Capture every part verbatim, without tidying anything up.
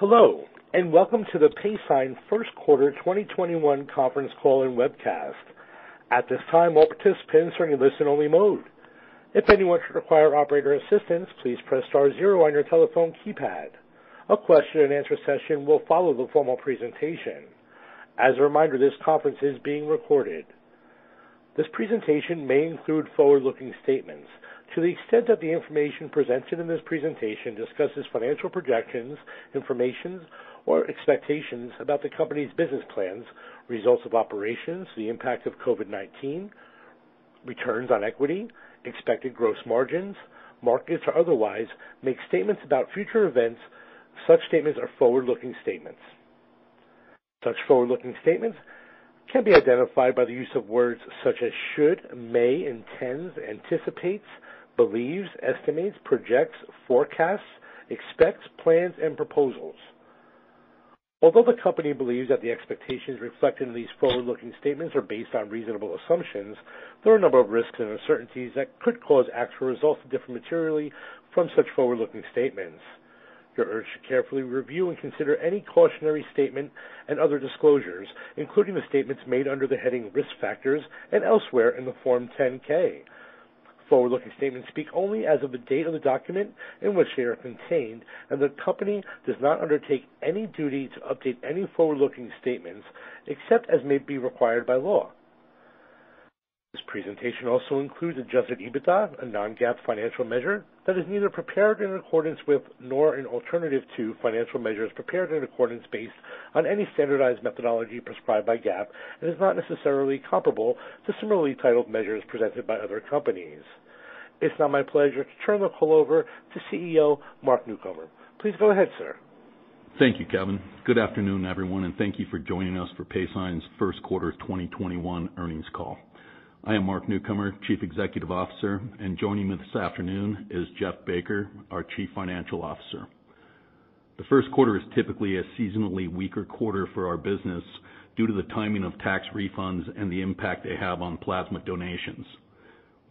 Hello, and welcome to the PaySign First Quarter twenty twenty-one Conference Call and Webcast. At this time, all participants are in listen-only mode. If anyone should require operator assistance, please press star zero on your telephone keypad. A question-and-answer session will follow the formal presentation. As a reminder, this conference is being recorded. This presentation may include forward-looking statements. To the extent that the information presented in this presentation discusses financial projections, information, or expectations about the company's business plans, results of operations, the impact of COVID nineteen, returns on equity, expected gross margins, markets, or otherwise, make statements about future events, such statements are forward-looking statements. Such forward-looking statements can be identified by the use of words such as should, may, intends, anticipates, believes, estimates, projects, forecasts, expects, plans, and proposals. Although the company believes that the expectations reflected in these forward-looking statements are based on reasonable assumptions, there are a number of risks and uncertainties that could cause actual results to differ materially from such forward-looking statements. You're urged to carefully review and consider any cautionary statement and other disclosures, including the statements made under the heading Risk Factors and elsewhere in the Form ten K. Forward-looking statements speak only as of the date of the document in which they are contained, and the company does not undertake any duty to update any forward-looking statements except as may be required by law. This presentation also includes adjusted EBITDA, a non-GAAP financial measure that is neither prepared in accordance with nor an alternative to financial measures prepared in accordance based on any standardized methodology prescribed by GAAP and is not necessarily comparable to similarly titled measures presented by other companies. It's now my pleasure to turn the call over to C E O Mark Newcomer. Please go ahead, sir. Thank you, Kevin. Good afternoon, everyone, and thank you for joining us for PaySign's First Quarter twenty twenty-one Earnings Call. I am Mark Newcomer, Chief Executive Officer, and joining me this afternoon is Jeff Baker, our Chief Financial Officer. The first quarter is typically a seasonally weaker quarter for our business due to the timing of tax refunds and the impact they have on plasma donations.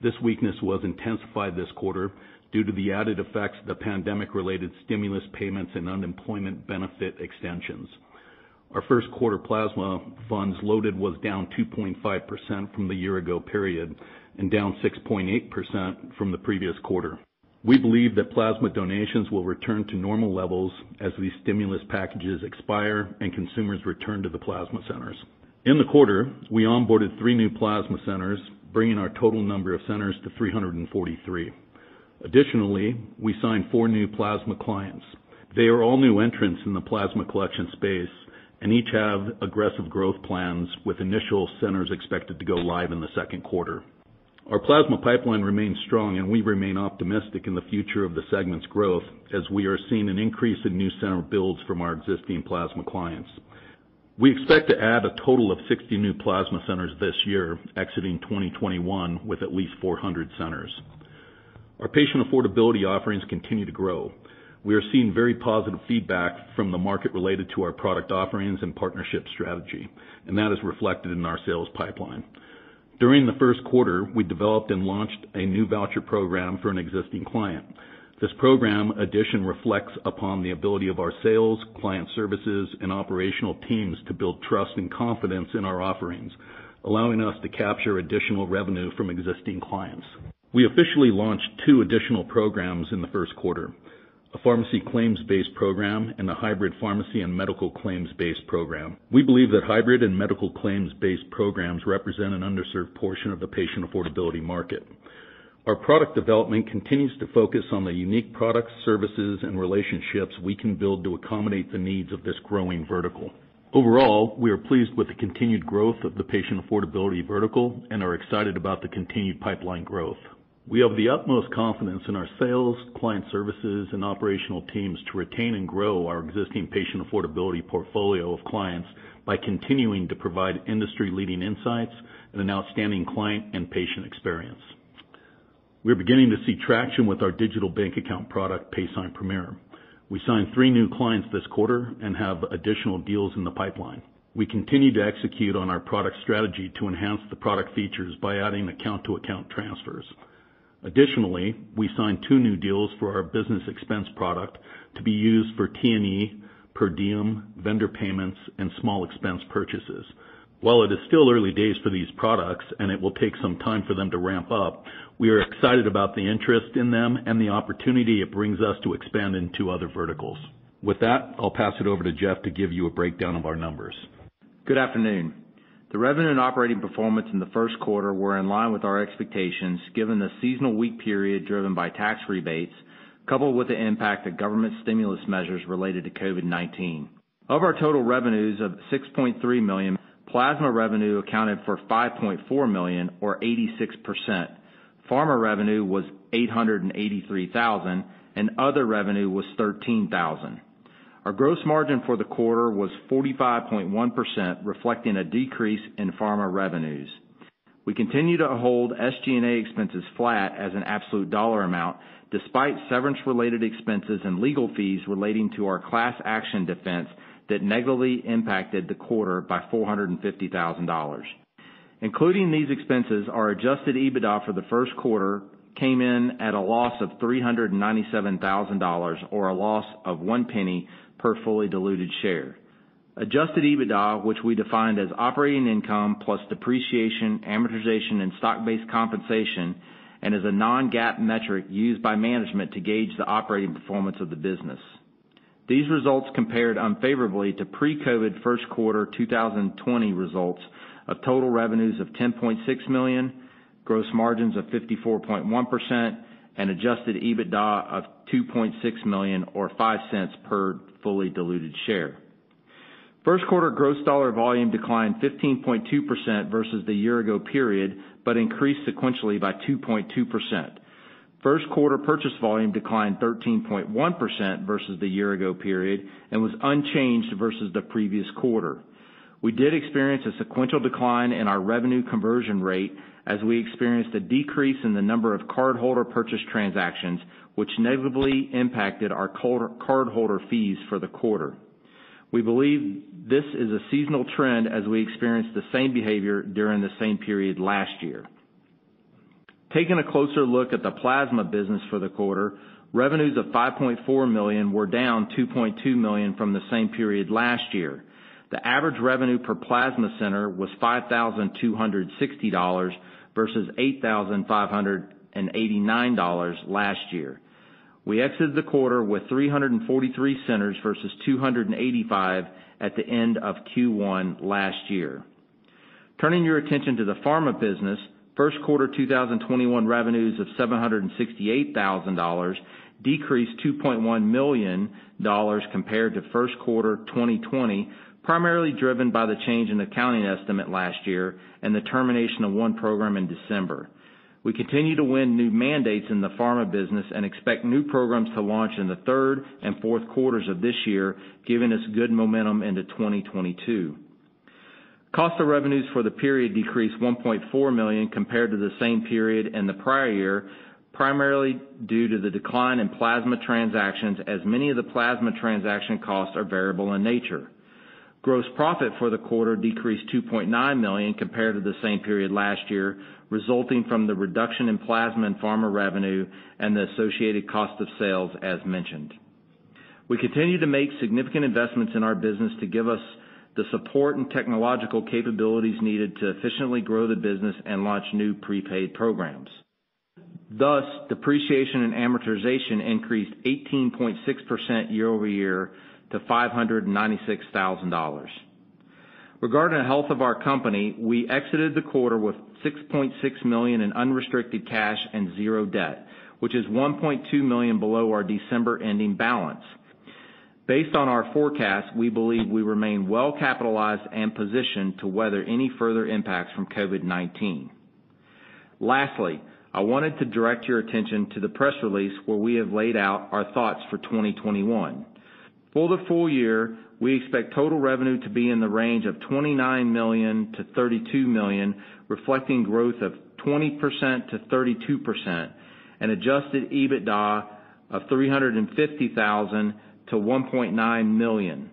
This weakness was intensified this quarter due to the added effects of the pandemic-related stimulus payments and unemployment benefit extensions. Our first quarter plasma funds loaded was down two point five percent from the year-ago period and down six point eight percent from the previous quarter. We believe that plasma donations will return to normal levels as these stimulus packages expire and consumers return to the plasma centers. In the quarter, we onboarded three new plasma centers, bringing our total number of centers to three hundred forty-three. Additionally, we signed four new plasma clients. They are all new entrants in the plasma collection space, and each have aggressive growth plans with initial centers expected to go live in the second quarter. Our plasma pipeline remains strong, and we remain optimistic in the future of the segment's growth as we are seeing an increase in new center builds from our existing plasma clients. We expect to add a total of sixty new plasma centers this year, exiting twenty twenty-one with at least four hundred centers. Our patient affordability offerings continue to grow. We are seeing very positive feedback from the market related to our product offerings and partnership strategy, and that is reflected in our sales pipeline. During the first quarter, we developed and launched a new voucher program for an existing client. This program addition reflects upon the ability of our sales, client services, and operational teams to build trust and confidence in our offerings, allowing us to capture additional revenue from existing clients. We officially launched two additional programs in the first quarter: a pharmacy claims-based program and a hybrid pharmacy and medical claims-based program. We believe that hybrid and medical claims-based programs represent an underserved portion of the patient affordability market. Our product development continues to focus on the unique products, services, and relationships we can build to accommodate the needs of this growing vertical. Overall, we are pleased with the continued growth of the patient affordability vertical and are excited about the continued pipeline growth. We have the utmost confidence in our sales, client services, and operational teams to retain and grow our existing patient affordability portfolio of clients by continuing to provide industry-leading insights and an outstanding client and patient experience. We're beginning to see traction with our digital bank account product, PaySign Premier. We signed three new clients this quarter and have additional deals in the pipeline. We continue to execute on our product strategy to enhance the product features by adding account-to-account transfers. Additionally, we signed two new deals for our business expense product to be used for T and E, per diem, vendor payments, and small expense purchases. While it is still early days for these products and it will take some time for them to ramp up, we are excited about the interest in them and the opportunity it brings us to expand into other verticals. With that, I'll pass it over to Jeff to give you a breakdown of our numbers. Good afternoon. The revenue and operating performance in the first quarter were in line with our expectations, given the seasonal weak period driven by tax rebates, coupled with the impact of government stimulus measures related to COVID nineteen. Of our total revenues of six point three million dollars, plasma revenue accounted for five point four million dollars, or eighty-six percent. Pharma revenue was eight hundred eighty-three thousand dollars, and other revenue was thirteen thousand dollars. Our gross margin for the quarter was forty-five point one percent, reflecting a decrease in pharma revenues. We continue to hold S G and A expenses flat as an absolute dollar amount, despite severance-related expenses and legal fees relating to our class action defense that negatively impacted the quarter by four hundred fifty thousand dollars. Including these expenses, our adjusted EBITDA for the first quarter came in at a loss of three hundred ninety-seven thousand dollars, or a loss of one penny per fully diluted share. Adjusted EBITDA, which we defined as operating income plus depreciation, amortization, and stock-based compensation, and is a non-GAAP metric used by management to gauge the operating performance of the business. These results compared unfavorably to pre-COVID first quarter two thousand twenty results of total revenues of ten point six million dollars, gross margins of fifty-four point one percent, and adjusted EBITDA of two point six million dollars, or five cents per fully diluted share. First quarter gross dollar volume declined fifteen point two percent versus the year-ago period, but increased sequentially by two point two percent. First quarter purchase volume declined thirteen point one percent versus the year-ago period and was unchanged versus the previous quarter. We did experience a sequential decline in our revenue conversion rate as we experienced a decrease in the number of cardholder purchase transactions, which negatively impacted our cardholder fees for the quarter. We believe this is a seasonal trend as we experienced the same behavior during the same period last year. Taking a closer look at the plasma business for the quarter, revenues of five point four million dollars were down two point two million dollars from the same period last year. The average revenue per plasma center was five thousand two hundred sixty dollars versus eight thousand five hundred eighty-nine dollars last year. We exited the quarter with three hundred forty-three centers versus two hundred eighty-five at the end of Q one last year. Turning your attention to the pharma business, first quarter two thousand twenty-one revenues of seven hundred sixty-eight thousand dollars decreased two point one million dollars compared to first quarter twenty twenty, primarily driven by the change in accounting estimate last year and the termination of one program in December. We continue to win new mandates in the pharma business and expect new programs to launch in the third and fourth quarters of this year, giving us good momentum into twenty twenty-two. Cost of revenues for the period decreased one point four million dollars compared to the same period in the prior year, primarily due to the decline in plasma transactions, as many of the plasma transaction costs are variable in nature. Gross profit for the quarter decreased two point nine million dollars compared to the same period last year, resulting from the reduction in plasma and pharma revenue and the associated cost of sales as mentioned. We continue to make significant investments in our business to give us the support and technological capabilities needed to efficiently grow the business and launch new prepaid programs. Thus, depreciation and amortization increased eighteen point six percent year over year to five hundred ninety-six thousand dollars. Regarding the health of our company, we exited the quarter with six point six million dollars in unrestricted cash and zero debt, which is one point two million dollars below our December ending balance. Based on our forecast, we believe we remain well capitalized and positioned to weather any further impacts from COVID nineteen. Lastly, I wanted to direct your attention to the press release where we have laid out our thoughts for twenty twenty-one. For the full year, we expect total revenue to be in the range of twenty-nine million dollars to thirty-two million dollars, reflecting growth of twenty percent to thirty-two percent, and adjusted EBITDA of three hundred fifty thousand dollars to one point nine million dollars.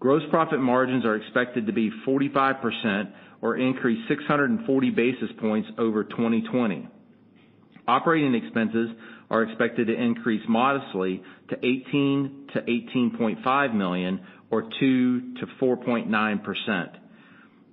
Gross profit margins are expected to be forty-five percent, or increase six hundred forty basis points over twenty twenty. Operating expenses are expected to increase modestly to eighteen to eighteen point five million, or two to four point nine percent.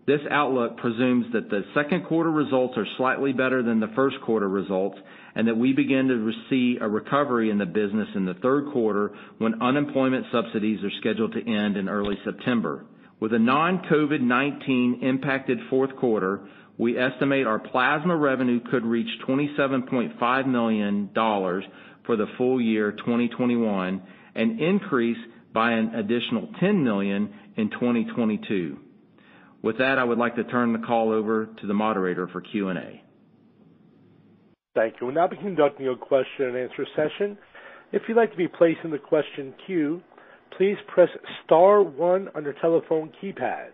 This outlook presumes that the second quarter results are slightly better than the first quarter results, and that we begin to see a recovery in the business in the third quarter, when unemployment subsidies are scheduled to end in early September. With a non-COVID nineteen impacted fourth quarter, we estimate our plasma revenue could reach twenty-seven point five million dollars for the full year twenty twenty-one, and increase by an additional ten million dollars in twenty twenty-two. With that, I would like to turn the call over to the moderator for Q and A. Thank you. We'll now be conducting a question and answer session. If you'd like to be placed in the question queue, please press star one on your telephone keypad.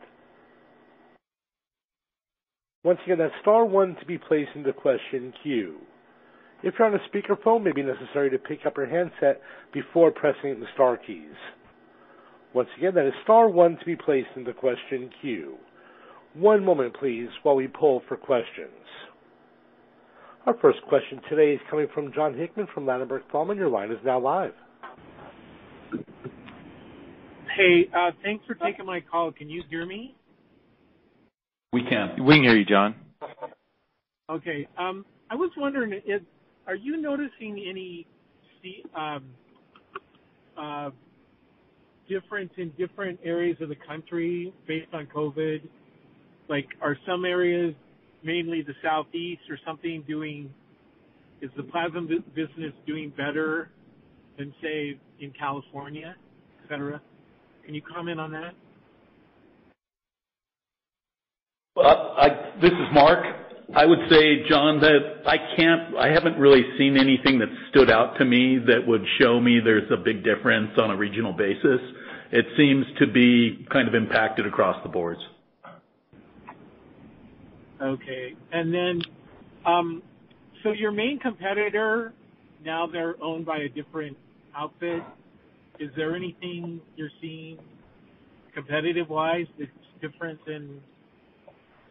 Once again, that's star one to be placed in the question queue. If you're on a speakerphone, it may be necessary to pick up your handset before pressing the star keys. Once again, that is star one to be placed in the question queue. One moment, please, while we poll for questions. Our first question today is coming from John Hickman from Ladenburg Thalmann. Your line is now live. Hey, uh, thanks for taking my call. Can you hear me? We can. We can hear you, John. Okay. Um, I was wondering, is, are you noticing any um, uh, difference in different areas of the country based on COVID? Like, are some areas, mainly the Southeast or something, doing, is the plasma business doing better than, say, in California, et cetera? Can you comment on that? Well, I, this is Mark. I would say, John, that I can't, I haven't really seen anything that stood out to me that would show me there's a big difference on a regional basis. It seems to be kind of impacted across the boards. Okay. And then, um, so your main competitor, now they're owned by a different outfit. Is there anything you're seeing competitive-wise that's different than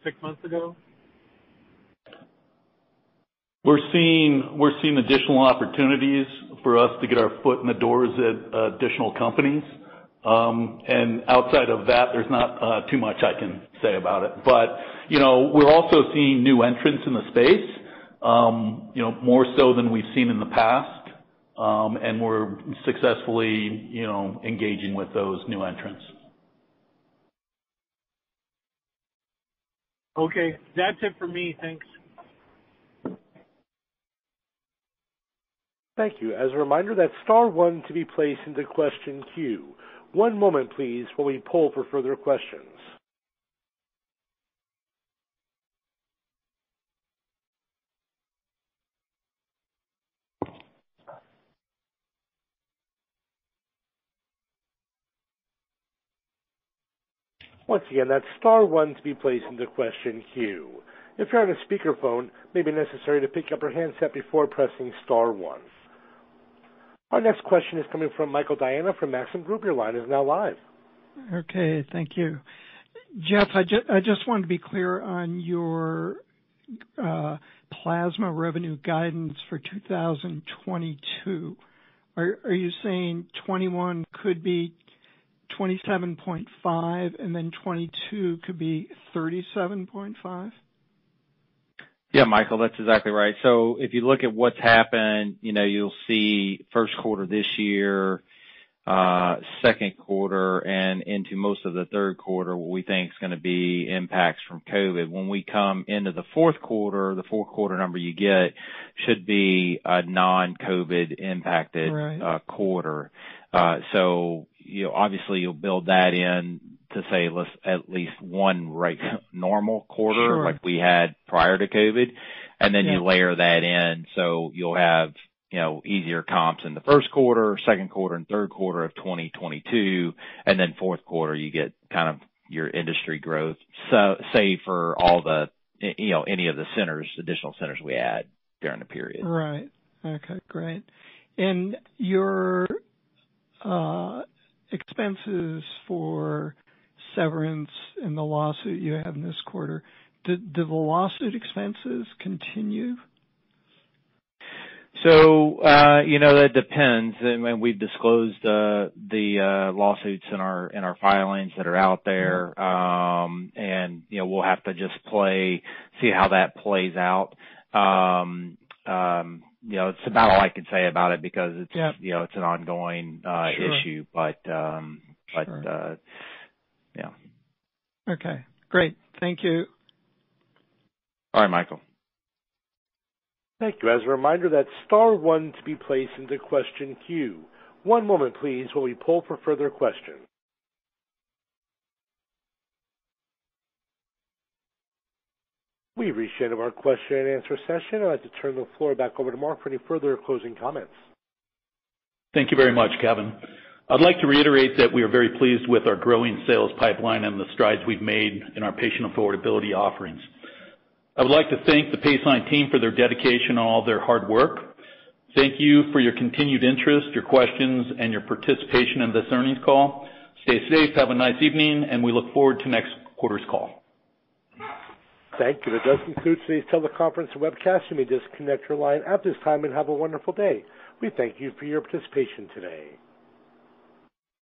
six months ago? We're seeing we're seeing additional opportunities for us to get our foot in the doors at uh, additional companies. Um, and outside of that, there's not uh, too much I can say about it. But, you know, we're also seeing new entrants in the space, um, you know, more so than we've seen in the past. Um, and we're successfully, you know, engaging with those new entrants. Okay, that's it for me. Thanks. Thank you. As a reminder, that's star one to be placed into question queue. One moment, please, while we poll for further questions. Once again, that's star one to be placed into question queue. If you're on a speakerphone, it may be necessary to pick up your handset before pressing star one. Our next question is coming from Michael Diana from Maxim Group. Your line is now live. Okay, thank you. Jeff, I, ju- I just wanted to be clear on your uh, plasma revenue guidance for two thousand twenty-two. Are, are you saying twenty-one could be twenty-seven point five, and then twenty-two could be thirty-seven point five? Yeah, Michael, that's exactly right. So if you look at what's happened, you know, you'll see first quarter this year, uh, second quarter, and into most of the third quarter, what we think is going to be impacts from COVID. When we come into the fourth quarter, the fourth quarter number you get should be a non-COVID impacted right. uh, quarter. Uh, so, you know, obviously you'll build that in to say let's at least one right normal quarter sure. like we had prior to COVID, and then yeah. you layer that in, so you'll have, you know, easier comps in the first quarter, second quarter, and third quarter of twenty twenty-two, and then fourth quarter you get kind of your industry growth. So, say for all the, you know, any of the centers, additional centers we add during the period. Right. Okay. Great. And your uh, expenses for severance and the lawsuit you have in this quarter, do, do the lawsuit expenses continue? So, uh, you know, that depends. And we've disclosed, uh, the, uh, lawsuits in our, in our filings that are out there. Um, and, you know, we'll have to just play, see how that plays out. Um, um, you know, it's about all I can say about it because it's, yeah. you know, it's an ongoing, uh, sure. issue, but, um, but, sure. uh, yeah. Okay. Great. Thank you. All right, Michael. Thank you. As a reminder, that's star one to be placed into question queue. One moment, please, while we poll for further questions. We've reached the end of our question and answer session. I'd like to turn the floor back over to Mark for any further closing comments. Thank you very much, Kevin. I'd like to reiterate that we are very pleased with our growing sales pipeline and the strides we've made in our patient affordability offerings. I would like to thank the PaySign team for their dedication and all their hard work. Thank you for your continued interest, your questions, and your participation in this earnings call. Stay safe, have a nice evening, and we look forward to next quarter's call. Thank you. That does conclude today's teleconference and webcast. You may disconnect your line at this time and have a wonderful day. We thank you for your participation today.